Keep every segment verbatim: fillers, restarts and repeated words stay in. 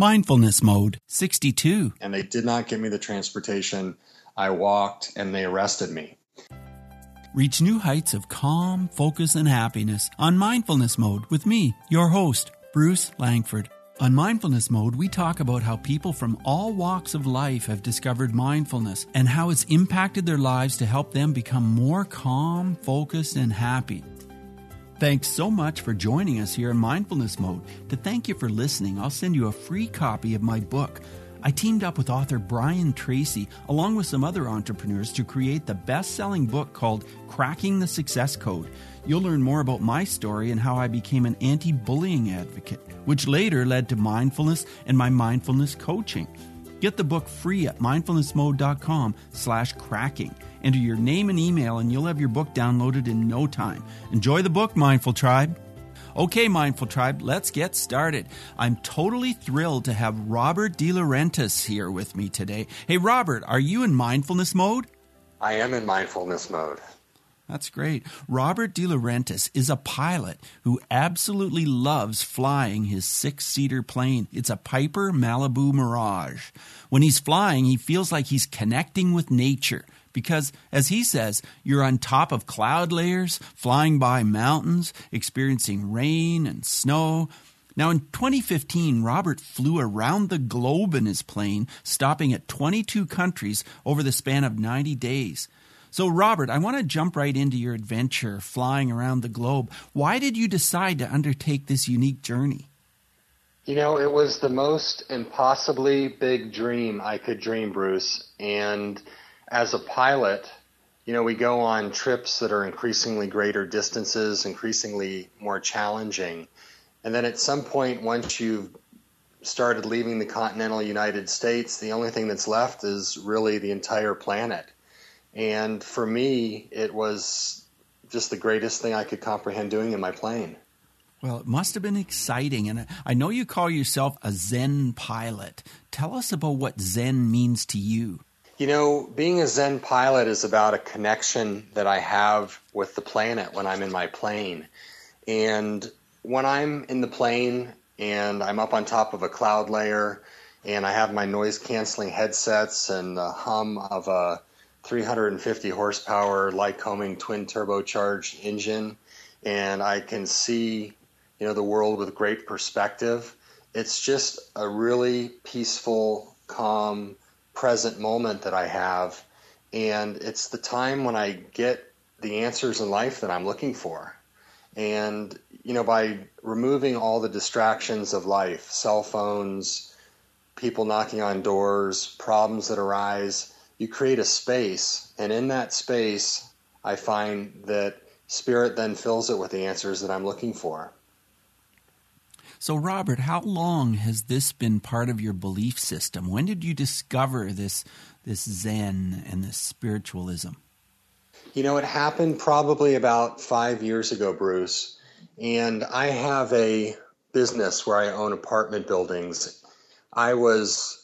mindfulness mode, sixty-two. And they did not give me the transportation. I walked and they arrested me. Reach new heights of calm, focus, and happiness on mindfulness mode with me, your host, Bruce Langford. On Mindfulness Mode, we talk about how people from all walks of life have discovered mindfulness and how it's impacted their lives to help them become more calm, focused, and happy. Thanks so much for joining us here in Mindfulness Mode. To thank you for listening, I'll send you a free copy of my book. I teamed up with author Brian Tracy, along with some other entrepreneurs, to create the best-selling book called Cracking the Success Code. You'll learn more about my story and how I became an anti-bullying advocate, which later led to mindfulness and my mindfulness coaching. Get the book free at mindfulnessmode.com slash cracking. Enter your name and email and you'll have your book downloaded in no time. Enjoy the book, Mindful Tribe. Okay, Mindful Tribe, let's get started. I'm totally thrilled to have Robert DeLaurentis here with me today. Hey, Robert, are you in mindfulness mode? I am in mindfulness mode. That's great. Robert DeLaurentis is a pilot who absolutely loves flying his six-seater plane. It's a Piper Malibu Mirage. When he's flying, he feels like he's connecting with nature because, as he says, you're on top of cloud layers, flying by mountains, experiencing rain and snow. Now, in twenty fifteen, Robert flew around the globe in his plane, stopping at twenty-two countries over the span of ninety days. So, Robert, I want to jump right into your adventure flying around the globe. Why did you decide to undertake this unique journey? You know, it was the most impossibly big dream I could dream, Bruce. And as a pilot, you know, we go on trips that are increasingly greater distances, increasingly more challenging. And then at some point, once you've started leaving the continental United States, the only thing that's left is really the entire planet. And for me, it was just the greatest thing I could comprehend doing in my plane. Well, it must have been exciting. And I know you call yourself a Zen pilot. Tell us about what Zen means to you. You know, being a Zen pilot is about a connection that I have with the planet when I'm in my plane. And when I'm in the plane and I'm up on top of a cloud layer and I have my noise-canceling headsets and the hum of a three hundred fifty horsepower Lycoming twin turbocharged engine, and I can see, you know, the world with great perspective. It's just a really peaceful, calm, present moment that I have, and it's the time when I get the answers in life that I'm looking for. And, you know, by removing all the distractions of life, cell phones, people knocking on doors, problems that arise, you create a space, and in that space, I find that spirit then fills it with the answers that I'm looking for. So, Robert, how long has this been part of your belief system? When did you discover this this Zen and this spiritualism? You know, it happened probably about five years ago, Bruce, and I have a business where I own apartment buildings. I was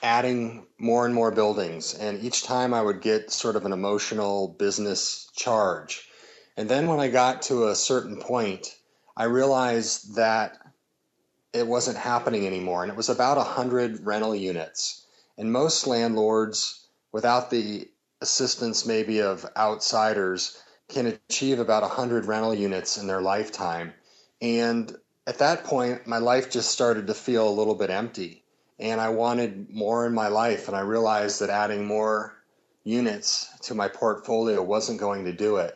adding more and more buildings, and each time I would get sort of an emotional business charge. And then when I got to a certain point, I realized that it wasn't happening anymore, and it was about one hundred rental units. And most landlords, without the assistance maybe of outsiders, can achieve about one hundred rental units in their lifetime. And at that point, my life just started to feel a little bit empty. And I wanted more in my life, and I realized that adding more units to my portfolio wasn't going to do it.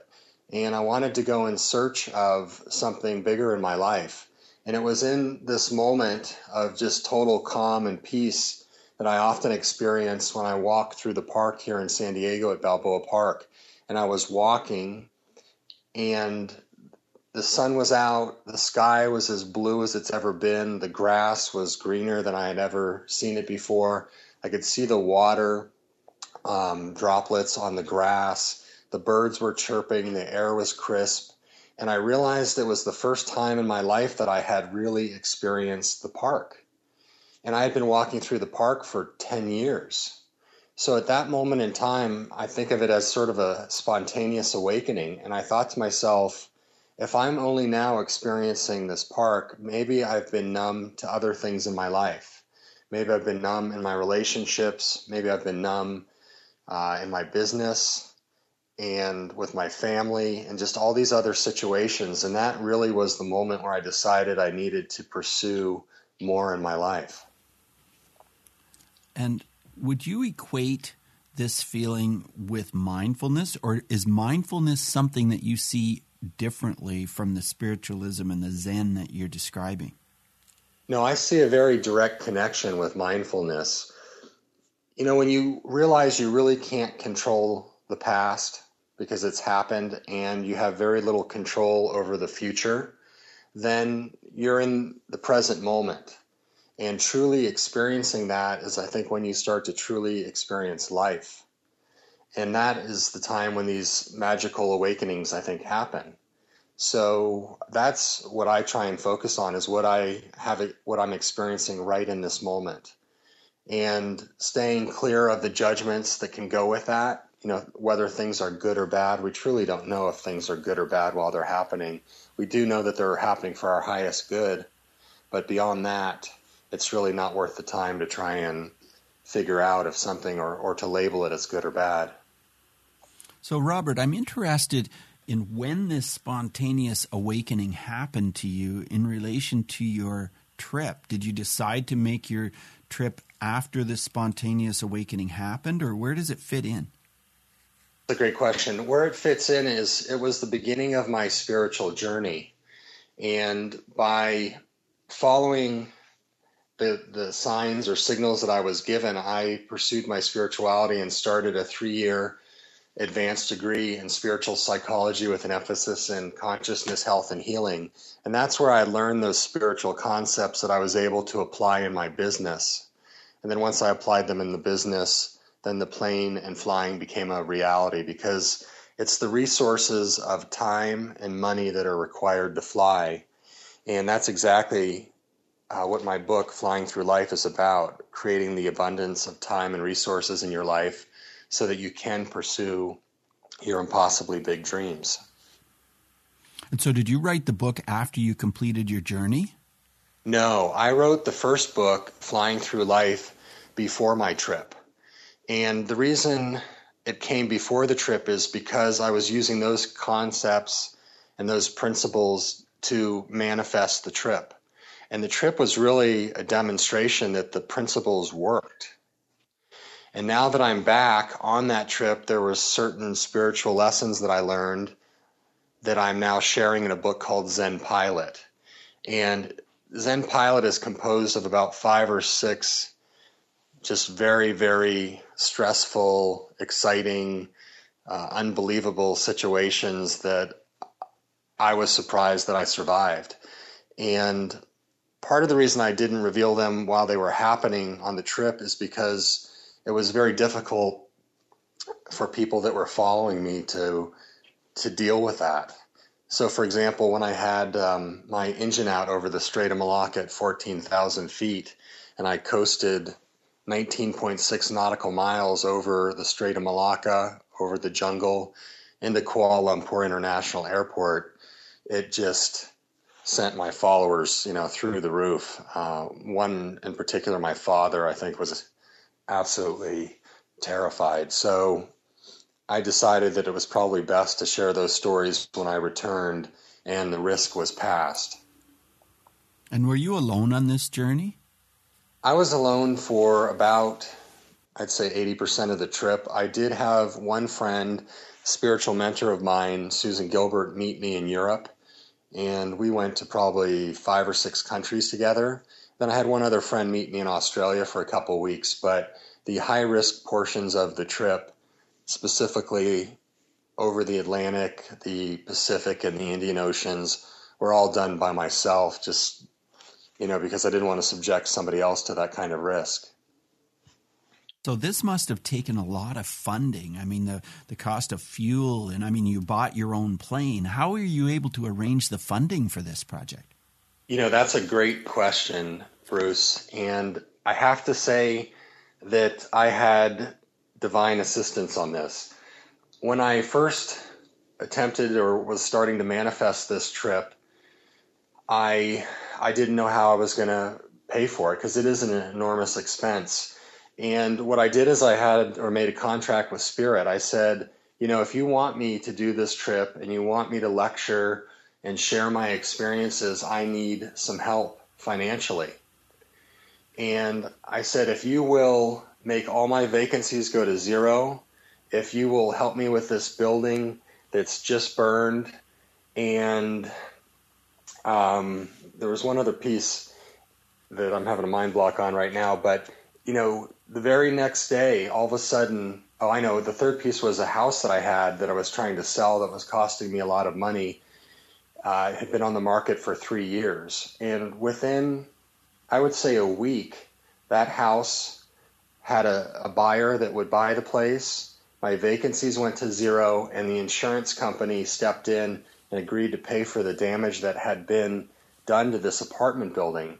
And I wanted to go in search of something bigger in my life. And it was in this moment of just total calm and peace that I often experience when I walk through the park here in San Diego at Balboa Park. And I was walking, and the sun was out, the sky was as blue as it's ever been, the grass was greener than I had ever seen it before. I could see the water um, droplets on the grass, the birds were chirping, the air was crisp, and I realized it was the first time in my life that I had really experienced the park. And I had been walking through the park for ten years. So at that moment in time, I think of it as sort of a spontaneous awakening, and I thought to myself, if I'm only now experiencing this park, maybe I've been numb to other things in my life. Maybe I've been numb in my relationships. Maybe I've been numb uh, in my business and with my family and just all these other situations. And that really was the moment where I decided I needed to pursue more in my life. And would you equate this feeling with mindfulness, or is mindfulness something that you see differently from the spiritualism and the Zen that you're describing? No, I see a very direct connection with mindfulness. You know, when you realize you really can't control the past because it's happened and you have very little control over the future, then you're in the present moment. And truly experiencing that is, I think, when you start to truly experience life. And that is the time when these magical awakenings, I think, happen. So that's what I try and focus on, is what I have, what I'm experiencing right in this moment. And staying clear of the judgments that can go with that, you know, whether things are good or bad. We truly don't know if things are good or bad while they're happening. We do know that they're happening for our highest good. But beyond that, it's really not worth the time to try and figure out if something or, or to label it as good or bad. So, Robert, I'm interested in when this spontaneous awakening happened to you in relation to your trip. Did you decide to make your trip after this spontaneous awakening happened, or where does it fit in? That's a great question. Where it fits in is it was the beginning of my spiritual journey. And by following The, the signs or signals that I was given, I pursued my spirituality and started a three-year advanced degree in spiritual psychology with an emphasis in consciousness, health, and healing. And that's where I learned those spiritual concepts that I was able to apply in my business. And then once I applied them in the business, then the plane and flying became a reality, because it's the resources of time and money that are required to fly. And that's exactly Uh, what my book, Flying Through Life, is about, creating the abundance of time and resources in your life so that you can pursue your impossibly big dreams. And so did you write the book after you completed your journey? No, I wrote the first book, Flying Through Life, before my trip. And the reason it came before the trip is because I was using those concepts and those principles to manifest the trip. And the trip was really a demonstration that the principles worked. And now that I'm back on that trip, there were certain spiritual lessons that I learned that I'm now sharing in a book called Zen Pilot. And Zen Pilot is composed of about five or six just very, very stressful, exciting, uh, unbelievable situations that I was surprised that I survived. And part of the reason I didn't reveal them while they were happening on the trip is because it was very difficult for people that were following me to to deal with that. So, for example, when I had um, my engine out over the Strait of Malacca at fourteen thousand feet and I coasted nineteen point six nautical miles over the Strait of Malacca, over the jungle, into Kuala Lumpur International Airport, it just sent my followers, you know, through the roof. Uh, one in particular, my father, I think, was absolutely terrified. So I decided that it was probably best to share those stories when I returned and the risk was passed. And were you alone on this journey? I was alone for about, I'd say, eighty percent of the trip. I did have one friend, spiritual mentor of mine, Susan Gilbert, meet me in Europe. And we went to probably five or six countries together. Then I had one other friend meet me in Australia for a couple of weeks. But the high-risk portions of the trip, specifically over the Atlantic, the Pacific, and the Indian Oceans, were all done by myself, just, you know, because I didn't want to subject somebody else to that kind of risk. So this must have taken a lot of funding. I mean, the, the cost of fuel, and I mean, you bought your own plane. How are you able to arrange the funding for this project? You know, that's a great question, Bruce. And I have to say that I had divine assistance on this. When I first attempted or was starting to manifest this trip, I I didn't know how I was going to pay for it because it is an enormous expense. And what I did is I had or made a contract with Spirit. I said, you know, if you want me to do this trip and you want me to lecture and share my experiences, I need some help financially. And I said, if you will make all my vacancies go to zero, if you will help me with this building that's just burned, and um, there was one other piece that I'm having a mind block on right now, but you know, the very next day, all of a sudden, oh, I know, the third piece was a house that I had that I was trying to sell that was costing me a lot of money. Uh, it had been on the market for three years. And within, I would say, a week, that house had a, a buyer that would buy the place. My vacancies went to zero, and the insurance company stepped in and agreed to pay for the damage that had been done to this apartment building.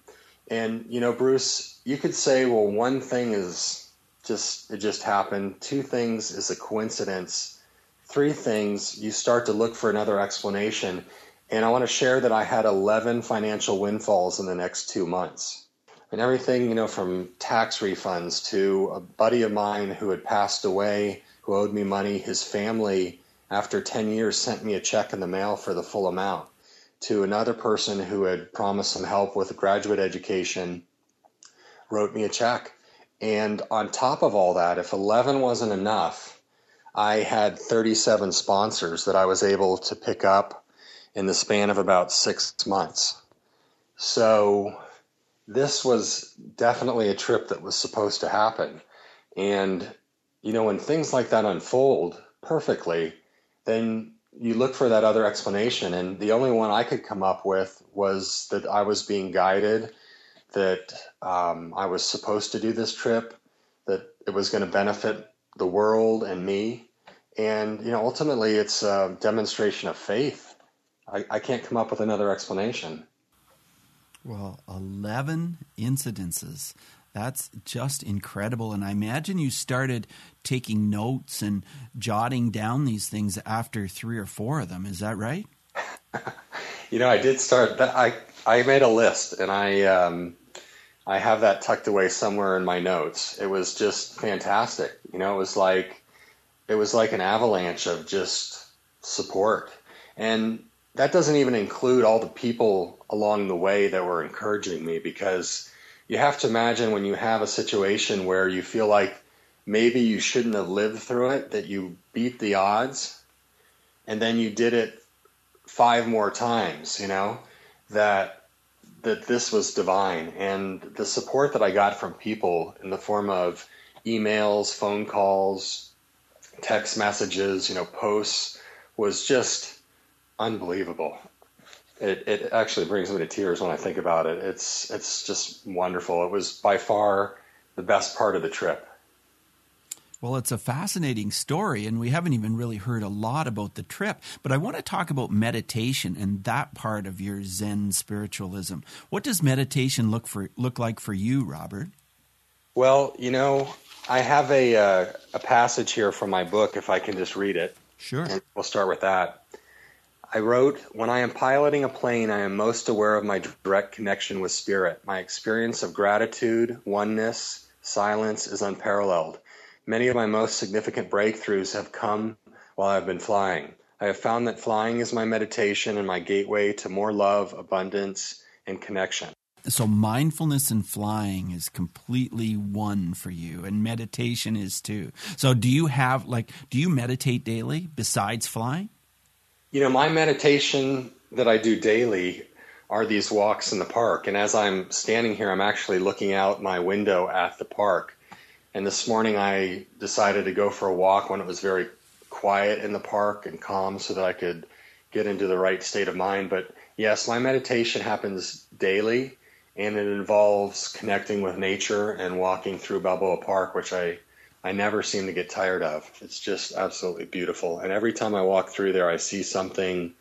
And, you know, Bruce, you could say, well, one thing is just, it just happened. Two things is a coincidence. Three things, you start to look for another explanation. And I want to share that I had eleven financial windfalls in the next two months. And everything, you know, from tax refunds to a buddy of mine who had passed away, who owed me money, his family, after ten years, sent me a check in the mail for the full amount, to another person who had promised some help with a graduate education, wrote me a check. And on top of all that, if eleven wasn't enough, I had thirty-seven sponsors that I was able to pick up in the span of about six months. So this was definitely a trip that was supposed to happen. And, you know, when things like that unfold perfectly, then you look for that other explanation, and the only one I could come up with was that I was being guided, that um, I was supposed to do this trip, that it was going to benefit the world and me. And, you know, ultimately it's a demonstration of faith. I, I can't come up with another explanation. Well, eleven incidences. That's just incredible. And I imagine you started taking notes and jotting down these things after three or four of them. Is that right? You know, I did start. I I made a list, and I um, I have that tucked away somewhere in my notes. It was just fantastic. You know, it was like it was like an avalanche of just support. And that doesn't even include all the people along the way that were encouraging me, because you have to imagine when you have a situation where you feel like maybe you shouldn't have lived through it, that you beat the odds, and then you did it five more times, you know, that that this was divine. And the support that I got from people in the form of emails, phone calls, text messages, you know, posts, was just unbelievable. It, it actually brings me to tears when I think about it. It's it's just wonderful. It was by far the best part of the trip. Well, it's a fascinating story, and we haven't even really heard a lot about the trip. But I want to talk about meditation and that part of your Zen spiritualism. What does meditation look for look like for you, Robert? Well, you know, I have a uh, a passage here from my book, if I can just read it. Sure. And we'll start with that. I wrote, "When I am piloting a plane, I am most aware of my direct connection with spirit. My experience of gratitude, oneness, silence is unparalleled. Many of my most significant breakthroughs have come while I've been flying. I have found that flying is my meditation and my gateway to more love, abundance, and connection." So mindfulness and flying is completely one for you, and meditation is too. So do you have, like, do you meditate daily besides flying? You know, my meditation that I do daily are these walks in the park. And as I'm standing here, I'm actually looking out my window at the park. And this morning I decided to go for a walk when it was very quiet in the park and calm so that I could get into the right state of mind. But yes, my meditation happens daily, and it involves connecting with nature and walking through Balboa Park, which I I never seem to get tired of. It's just absolutely beautiful. And every time I walk through there, I see something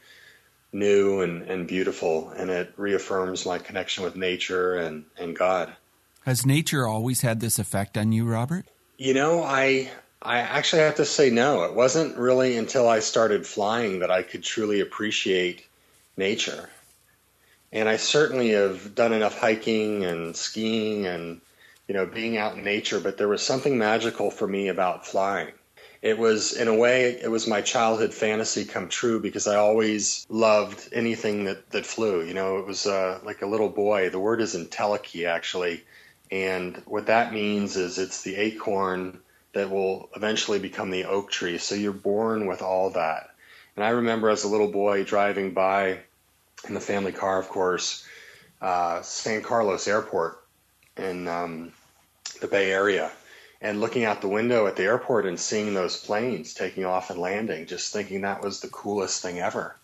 new and, and beautiful, and it reaffirms my connection with nature and, and God. Has nature always had this effect on you, Robert? You know, I I actually have to say no. It wasn't really until I started flying that I could truly appreciate nature. And I certainly have done enough hiking and skiing and, you know, being out in nature, but there was something magical for me about flying. It was, in a way, it was my childhood fantasy come true because I always loved anything that, that flew. You know, it was uh, like a little boy. The word is entelechy, actually. And what that means is it's the acorn that will eventually become the oak tree. So you're born with all that. And I remember as a little boy driving by in the family car, of course, uh, San Carlos Airport in um, the Bay Area, and looking out the window at the airport and seeing those planes taking off and landing, just thinking that was the coolest thing ever.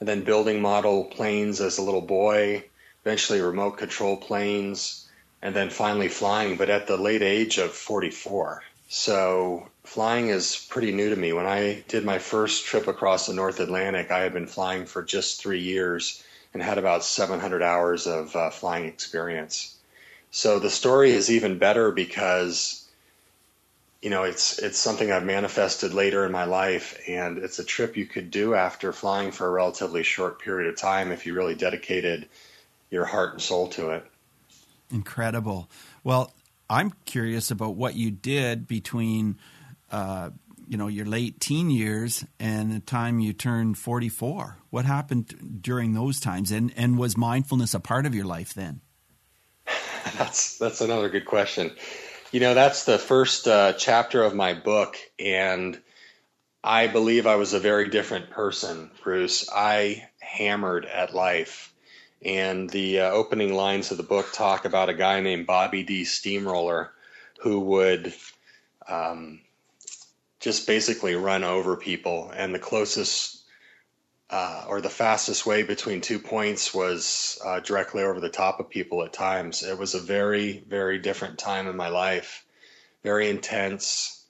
And then building model planes as a little boy, eventually remote control planes, and then finally flying, but at the late age of forty-four. So flying is pretty new to me. When I did my first trip across the North Atlantic, I had been flying for just three years and had about seven hundred hours of uh, flying experience. So the story is even better because, you know, it's it's something I've manifested later in my life, and it's a trip you could do after flying for a relatively short period of time if you really dedicated your heart and soul to it. Incredible. Well, I'm curious about what you did between, uh, you know, your late teen years and the time you turned forty-four. What happened during those times, and, and was mindfulness a part of your life then? That's that's another good question. You know, that's the first uh, chapter of my book, and I believe I was a very different person, Bruce. I hammered at life, and the uh, opening lines of the book talk about a guy named Bobby D. Steamroller who would um, just basically run over people, and the closest uh, or the fastest way between two points was uh, directly over the top of people at times. It was a very, very different time in my life, very intense.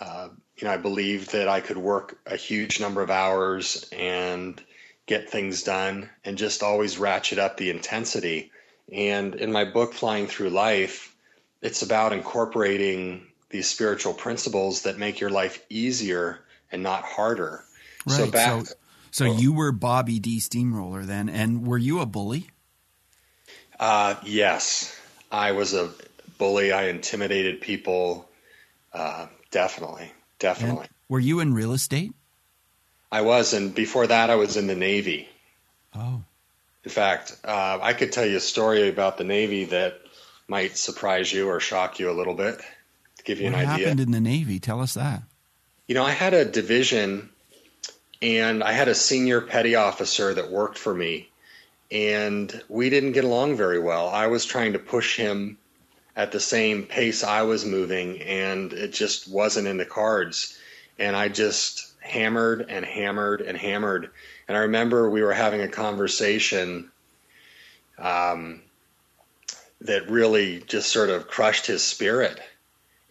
Uh, you know, I believed that I could work a huge number of hours and get things done and just always ratchet up the intensity. And in my book, Flying Through Life, it's about incorporating these spiritual principles that make your life easier and not harder. Right. So back. So- So you were Bobby D. Steamroller then, and were you a bully? Uh, yes, I was a bully. I intimidated people, uh, definitely, definitely. And were you in real estate? I was, and before that I was in the Navy. Oh. In fact, uh, I could tell you a story about the Navy that might surprise you or shock you a little bit, to give you an idea. What happened in the Navy? Tell us that. You know, I had a division, and I had a senior petty officer that worked for me, and we didn't get along very well. I was trying to push him at the same pace I was moving, and it just wasn't in the cards. And I just hammered and hammered and hammered. And I remember we were having a conversation um, that really just sort of crushed his spirit.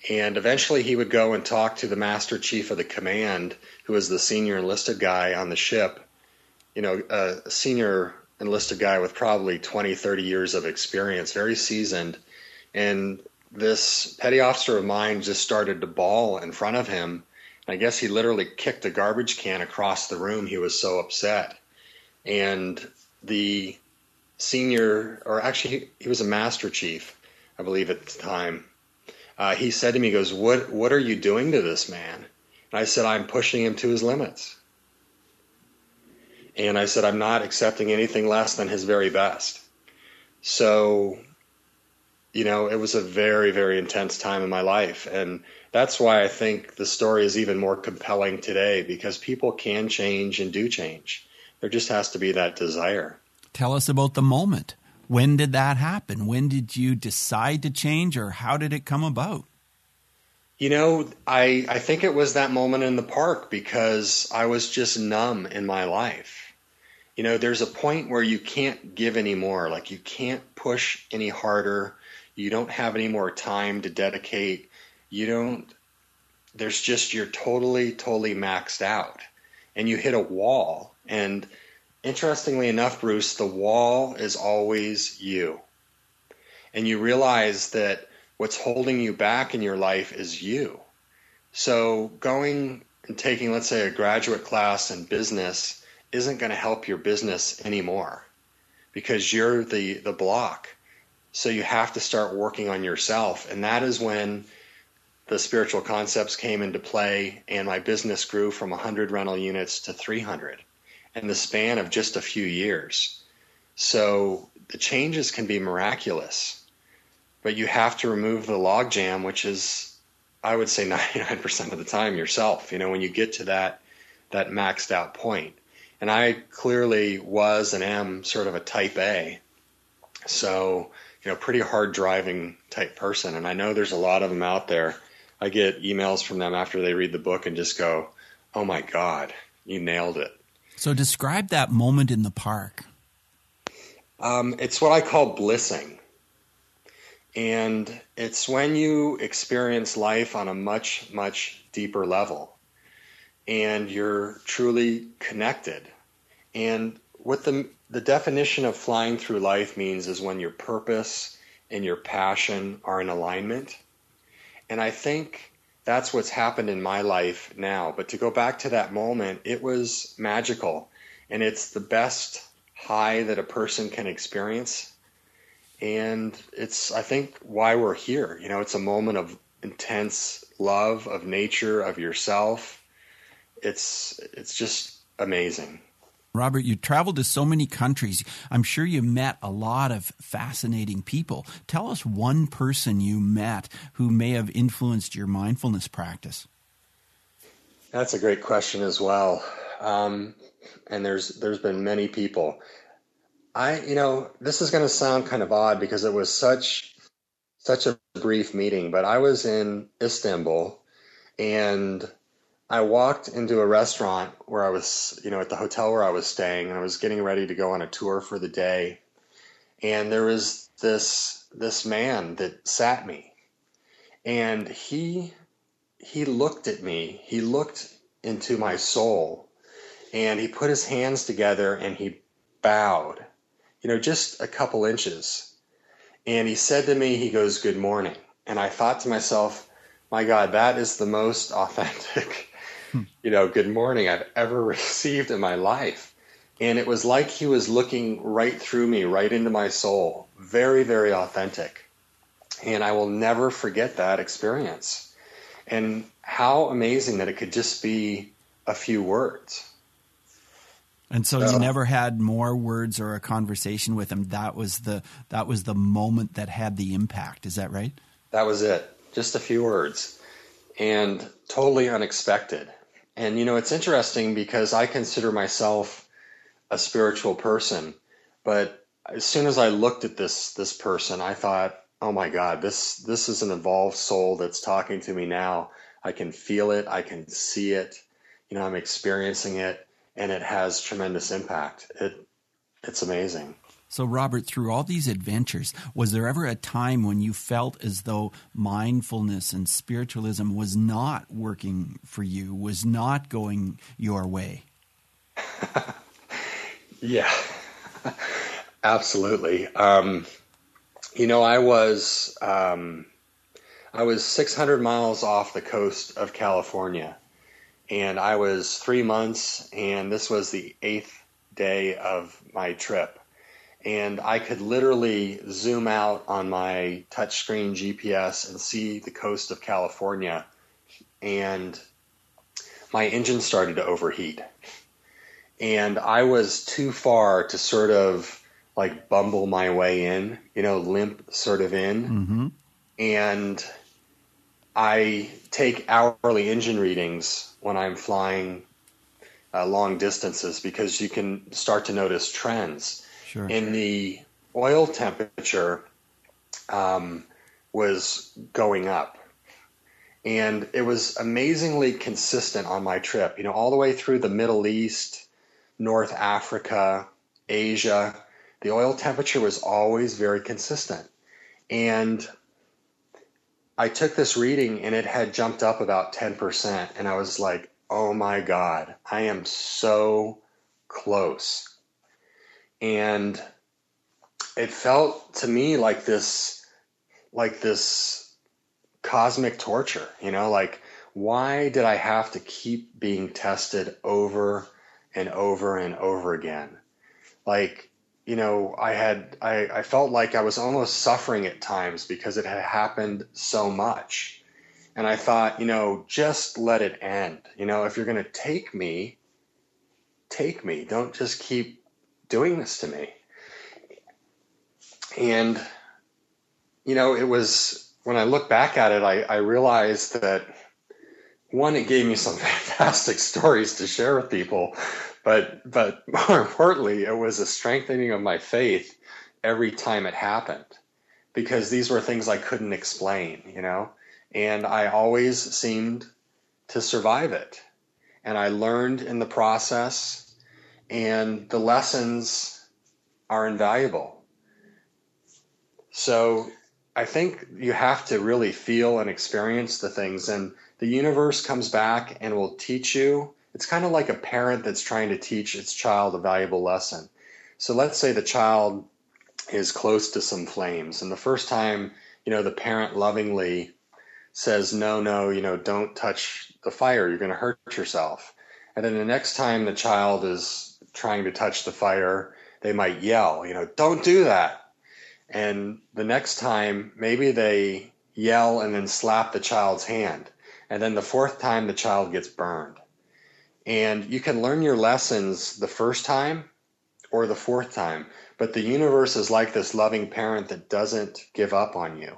And eventually he would go and talk to the master chief of the command, who was the senior enlisted guy on the ship, you know, a senior enlisted guy with probably twenty, thirty years of experience, very seasoned. And this petty officer of mine just started to bawl in front of him. And I guess he literally kicked a garbage can across the room. He was so upset. And the senior, or actually he, he was a master chief, I believe at the time. Uh, he said to me, he goes, what, what are you doing to this man? And I said, I'm pushing him to his limits. And I said, I'm not accepting anything less than his very best. So, you know, it was a very, very intense time in my life. And that's why I think the story is even more compelling today, because people can change and do change. There just has to be that desire. Tell us about the moment. When did that happen? When did you decide to change, or how did it come about? You know, I, I think it was that moment in the park, because I was just numb in my life. You know, there's a point where you can't give anymore. Like, you can't push any harder. You don't have any more time to dedicate. You don't, there's just, you're totally, totally maxed out, and you hit a wall. And interestingly enough, Bruce, the wall is always you. And you realize that what's holding you back in your life is you. So going and taking, let's say, a graduate class in business isn't going to help your business anymore because you're the, the block. So you have to start working on yourself. And that is when the spiritual concepts came into play, and my business grew from one hundred rental units to three hundred in the span of just a few years. So the changes can be miraculous, but you have to remove the logjam, which is, I would say, ninety-nine percent of the time yourself, you know, when you get to that, that maxed out point. And I clearly was and am sort of a type A. So, you know, pretty hard driving type person. And I know there's a lot of them out there. I get emails from them after they read the book and just go, oh my God, you nailed it. So describe that moment in the park. Um, it's what I call blissing. And it's when you experience life on a much, much deeper level and you're truly connected. And what the, the definition of flying through life means is when your purpose and your passion are in alignment. And I think that's what's happened in my life now. But to go back to that moment, it was magical. And it's the best high that a person can experience. And it's, I think, why we're here. You know, it's a moment of intense love of nature, of yourself. It's it's just amazing. Robert, you traveled to so many countries. I'm sure you met a lot of fascinating people. Tell us one person you met who may have influenced your mindfulness practice. That's a great question as well. Um, and there's there's been many people. I, you know, this is going to sound kind of odd because it was such, such a brief meeting, but I was in Istanbul and I walked into a restaurant where I was, you know, at the hotel where I was staying, and I was getting ready to go on a tour for the day. And there was this, this man that sat me, and he, he looked at me, he looked into my soul, and he put his hands together and he bowed, you know, just a couple inches. And he said to me, he goes, good morning. And I thought to myself, my God, that is the most authentic, hmm. you know, good morning I've ever received in my life. And it was like he was looking right through me, right into my soul. Very, very authentic. And I will never forget that experience. And how amazing that it could just be a few words. And so, so you never had more words or a conversation with him. That was the that was the moment that had the impact. Is that right? That was it. Just a few words, and totally unexpected. And you know, it's interesting because I consider myself a spiritual person, but as soon as I looked at this this person, I thought, "Oh my God, this this is an evolved soul that's talking to me now. I can feel it, I can see it. You know, I'm experiencing it." And it has tremendous impact. It, it's amazing. So, Robert, through all these adventures, was there ever a time when you felt as though mindfulness and spiritualism was not working for you, was not going your way? Yeah, absolutely. Um, you know, I was um, I was six hundred miles off the coast of California. And I was three months, and this was the eighth day of my trip. And I could literally zoom out on my touchscreen G P S and see the coast of California. And my engine started to overheat. And I was too far to sort of like bumble my way in, you know, limp sort of in. Mm-hmm. And I take hourly engine readings when I'm flying uh, long distances, because you can start to notice trends. Sure. And the oil temperature um, was going up, and it was amazingly consistent on my trip, you know, all the way through the Middle East, North Africa, Asia. The oil temperature was always very consistent. And I took this reading and it had jumped up about ten percent, and I was like, oh my God, I am so close. And it felt to me like this, like this cosmic torture, you know, like why did I have to keep being tested over and over and over again? Like, you know, I had, I, I felt like I was almost suffering at times because it had happened so much. And I thought, you know, just let it end. You know, if you're going to take me, take me. Don't just keep doing this to me. And, you know, it was, when I look back at it, I, I realized that, one, it gave me some fantastic stories to share with people, but but more importantly, it was a strengthening of my faith every time it happened, because these were things I couldn't explain, you know, and I always seemed to survive it. And I learned in the process, and the lessons are invaluable. So I think you have to really feel and experience the things, and the universe comes back and will teach you. It's kind of like a parent that's trying to teach its child a valuable lesson. So let's say the child is close to some flames, and the first time, you know, the parent lovingly says, no, no, you know, don't touch the fire, you're going to hurt yourself. And then the next time the child is trying to touch the fire, they might yell, you know, don't do that. And the next time, maybe they yell and then slap the child's hand. And then the fourth time, the child gets burned. And you can learn your lessons the first time or the fourth time. But the universe is like this loving parent that doesn't give up on you.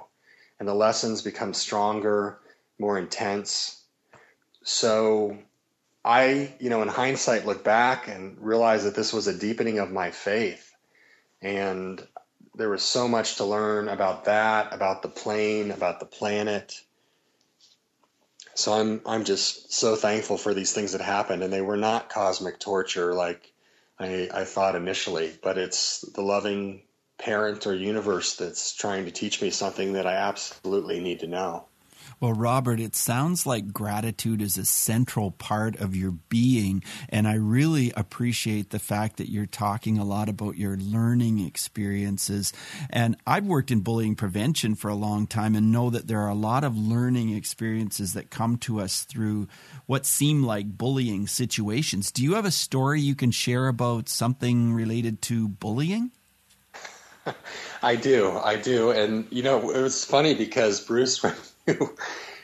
And the lessons become stronger, more intense. So I, you know, in hindsight, look back and realize that this was a deepening of my faith. And there was so much to learn about that, about the plane, about the planet. So I'm I'm just so thankful for these things that happened, and they were not cosmic torture like I, I thought initially, but it's the loving parent or universe that's trying to teach me something that I absolutely need to know. Well, Robert, it sounds like gratitude is a central part of your being, and I really appreciate the fact that you're talking a lot about your learning experiences. And I've worked in bullying prevention for a long time and know that there are a lot of learning experiences that come to us through what seem like bullying situations. Do you have a story you can share about something related to bullying? I do. I do. And, you know, it was funny because, Bruce, when you,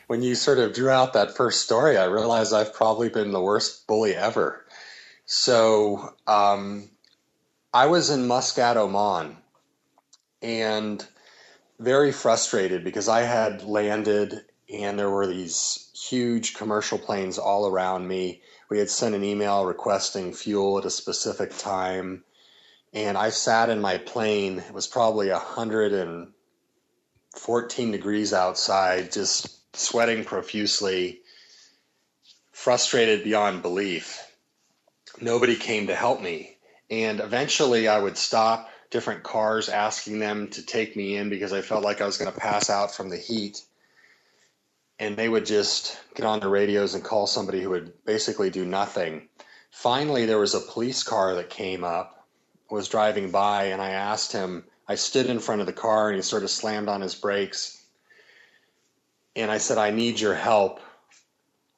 when you sort of drew out that first story, I realized I've probably been the worst bully ever. So um, I was in Muscat, Oman, and very frustrated because I had landed and there were these huge commercial planes all around me. We had sent an email requesting fuel at a specific time. And I sat in my plane. It was probably one hundred fourteen degrees outside, just sweating profusely, frustrated beyond belief. Nobody came to help me. And eventually I would stop different cars, asking them to take me in because I felt like I was going to pass out from the heat. And they would just get on the radios and call somebody who would basically do nothing. Finally, there was a police car that came up, was driving by, and I asked him, I stood in front of the car and he sort of slammed on his brakes. And I said, I need your help.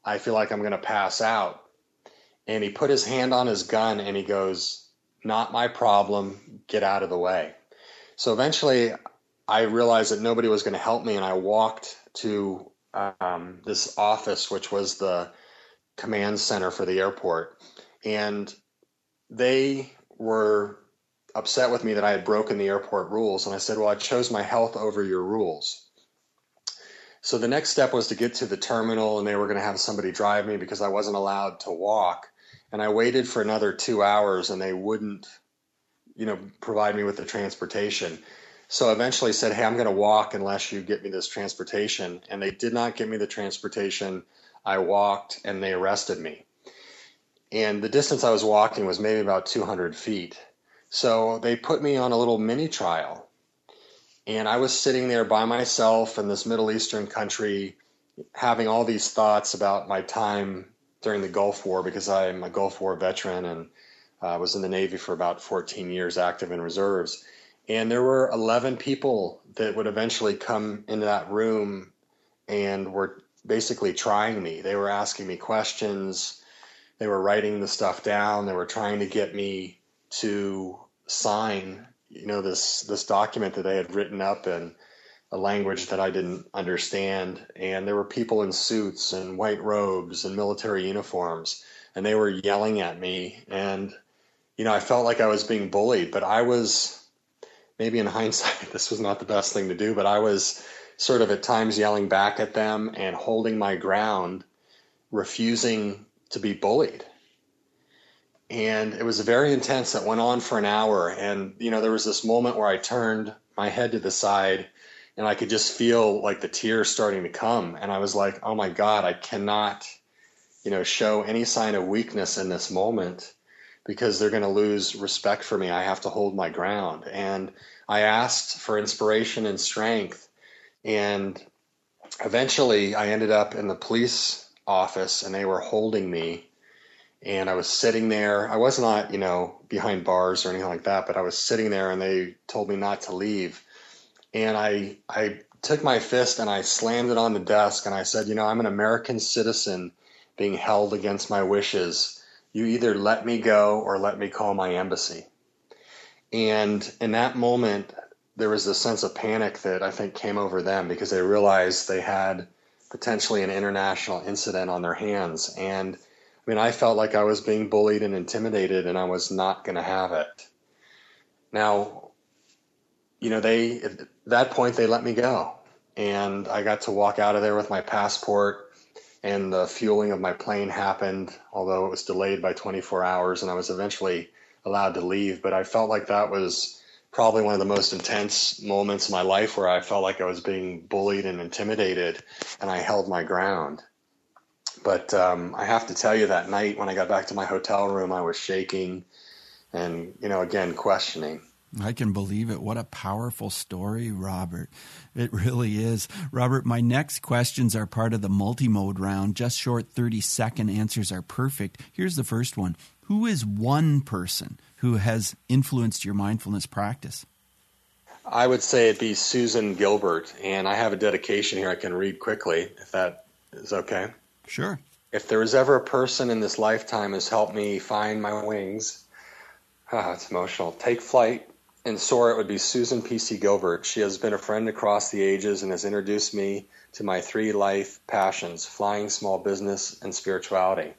I feel like I'm going to pass out. And he put his hand on his gun and he goes, not my problem. Get out of the way. So eventually I realized that nobody was going to help me. And I walked to um, this office, which was the command center for the airport. And they were upset with me that I had broken the airport rules. And I said, well, I chose my health over your rules. So the next step was to get to the terminal, and they were going to have somebody drive me because I wasn't allowed to walk. And I waited for another two hours and they wouldn't, you know, provide me with the transportation. So I eventually said, hey, I'm going to walk unless you get me this transportation. And they did not get me the transportation. I walked and they arrested me. And the distance I was walking was maybe about two hundred feet. So they put me on a little mini trial. And I was sitting there by myself in this Middle Eastern country, having all these thoughts about my time during the Gulf War, because I'm a Gulf War veteran and uh, was in the Navy for about fourteen years, active in reserves. And there were eleven people that would eventually come into that room and were basically trying me. They were asking me questions. They were writing the stuff down. They were trying to get me to sign, you know, this, this document that they had written up in a language that I didn't understand. And there were people in suits and white robes and military uniforms, and they were yelling at me. And, you know, I felt like I was being bullied, but I was, maybe in hindsight, this was not the best thing to do, but I was sort of at times yelling back at them and holding my ground, refusing to be bullied. And it was very intense. That went on for an hour. And, you know, there was this moment where I turned my head to the side and I could just feel like the tears starting to come. And I was like, oh my God, I cannot, you know, show any sign of weakness in this moment because they're going to lose respect for me. I have to hold my ground. And I asked for inspiration and strength. And eventually I ended up in the police office and they were holding me and I was sitting there. I was not, you know, behind bars or anything like that, but I was sitting there and they told me not to leave. And I, I took my fist and I slammed it on the desk and I said, you know, I'm an American citizen being held against my wishes. You either let me go or let me call my embassy. And in that moment, there was this sense of panic that I think came over them because they realized they had potentially an international incident on their hands. And I mean, I felt like I was being bullied and intimidated and I was not going to have it. Now, you know, they, at that point they let me go and I got to walk out of there with my passport and the fueling of my plane happened, although it was delayed by twenty-four hours and I was eventually allowed to leave. But I felt like that was probably one of the most intense moments in my life where I felt like I was being bullied and intimidated and I held my ground. But um, I have to tell you that night when I got back to my hotel room, I was shaking and, you know, again, questioning. I can believe it. What a powerful story, Robert. It really is. Robert, my next questions are part of the multi-mode round. Just short thirty-second answers are perfect. Here's the first one. Who is one person who has influenced your mindfulness practice? I would say it'd be Susan Gilbert, and I have a dedication here I can read quickly, if that is okay. Sure. If there was ever a person in this lifetime who's helped me find my wings, ah, it's emotional, take flight, and soar, it would be Susan P C Gilbert. She has been a friend across the ages and has introduced me to my three life passions, flying, small business, and spirituality.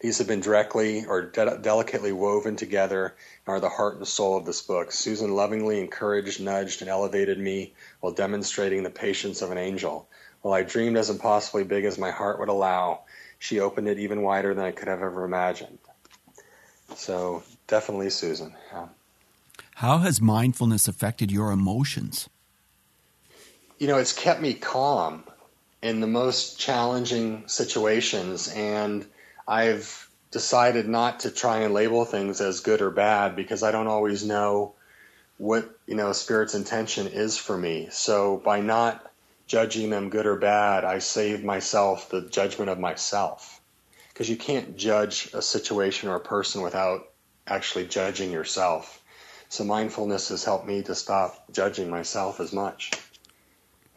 These have been directly or de- delicately woven together and are the heart and soul of this book. Susan lovingly encouraged, nudged, and elevated me while demonstrating the patience of an angel. While I dreamed as impossibly big as my heart would allow, she opened it even wider than I could have ever imagined. So definitely Susan. Yeah. How has mindfulness affected your emotions? You know, it's kept me calm in the most challenging situations, and I've decided not to try and label things as good or bad because I don't always know what, you know, Spirit's intention is for me. So by not judging them good or bad, I save myself the judgment of myself, because you can't judge a situation or a person without actually judging yourself. So mindfulness has helped me to stop judging myself as much.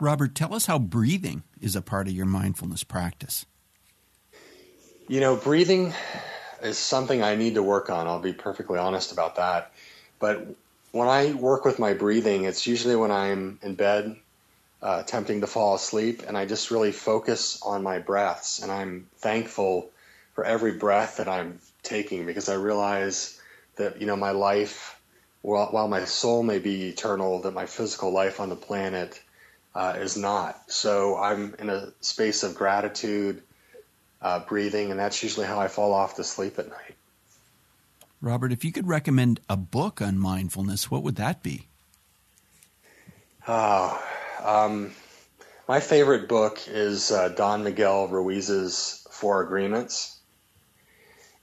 Robert, tell us how breathing is a part of your mindfulness practice. You know, breathing is something I need to work on. I'll be perfectly honest about that. But when I work with my breathing, it's usually when I'm in bed uh, attempting to fall asleep, and I just really focus on my breaths. And I'm thankful for every breath that I'm taking, because I realize that, you know, my life, while, while my soul may be eternal, that my physical life on the planet uh, is not. So I'm in a space of gratitude, Uh, breathing, and that's usually how I fall off to sleep at night. Robert, if you could recommend a book on mindfulness, what would that be? Oh, um, my favorite book is uh, Don Miguel Ruiz's Four Agreements.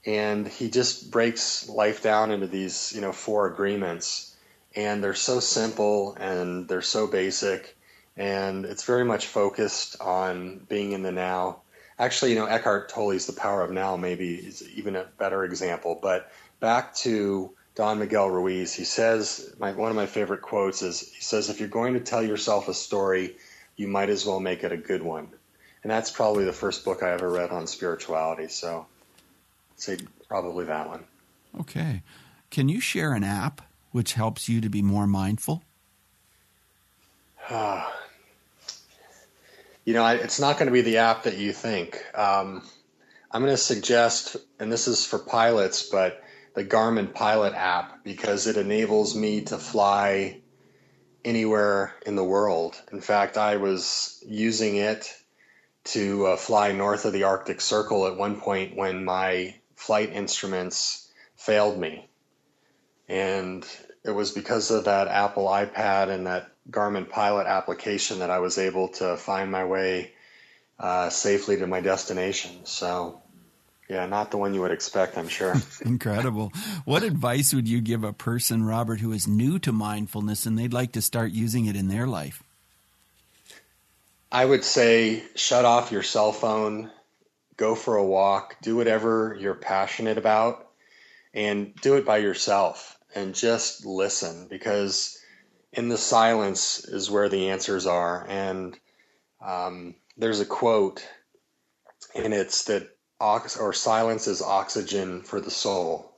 And he just breaks life down into these, you know, four agreements. And they're so simple and they're so basic. And it's very much focused on being in the now. Actually, you know, Eckhart Tolle's The Power of Now maybe is even a better example. But back to Don Miguel Ruiz, he says, my, one of my favorite quotes is, he says, if you're going to tell yourself a story, you might as well make it a good one. And that's probably the first book I ever read on spirituality. So I'd say probably that one. Okay. Can you share an app which helps you to be more mindful? Uh, you know, I, it's not going to be the app that you think. Um, I'm going to suggest, and this is for pilots, but the Garmin Pilot app, because it enables me to fly anywhere in the world. In fact, I was using it to uh, fly north of the Arctic Circle at one point when my flight instruments failed me. And it was because of that Apple iPad and that Garmin Pilot application that I was able to find my way uh, safely to my destination. So, yeah, not the one you would expect, I'm sure. Incredible. What advice would you give a person, Robert, who is new to mindfulness and they'd like to start using it in their life? I would say shut off your cell phone, go for a walk, do whatever you're passionate about, and do it by yourself and just listen, because in the silence is where the answers are. And um, there's a quote, and it's that ox- or silence is oxygen for the soul.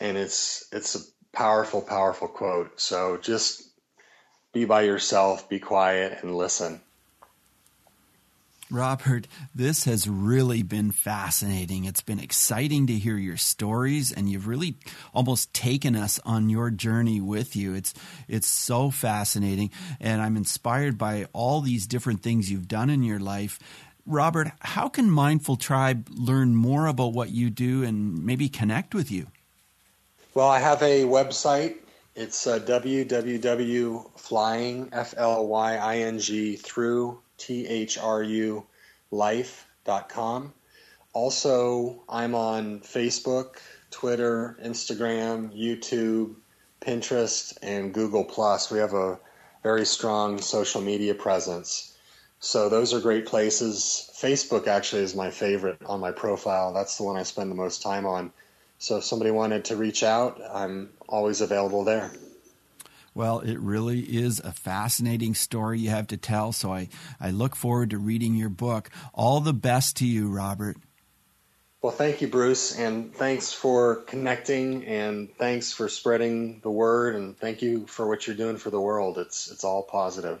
And it's it's a powerful, powerful quote. So just be by yourself, be quiet, and listen. Robert, this has really been fascinating. It's been exciting to hear your stories, and you've really almost taken us on your journey with you. It's it's so fascinating, and I'm inspired by all these different things you've done in your life. Robert, how can Mindful Tribe learn more about what you do and maybe connect with you? Well, I have a website. It's uh, www.flying, F L Y I N G, through T H R U life dot com. Also, I'm on Facebook, Twitter, Instagram, YouTube, Pinterest, and Google Plus. We have a very strong social media presence. So those are great places. Facebook actually is my favorite on my profile. That's the one I spend the most time on. So if somebody wanted to reach out, I'm always available there. Well, it really is a fascinating story you have to tell, so I, I look forward to reading your book. All the best to you, Robert. Well, thank you, Bruce, and thanks for connecting, and thanks for spreading the word, and thank you for what you're doing for the world. It's, it's all positive.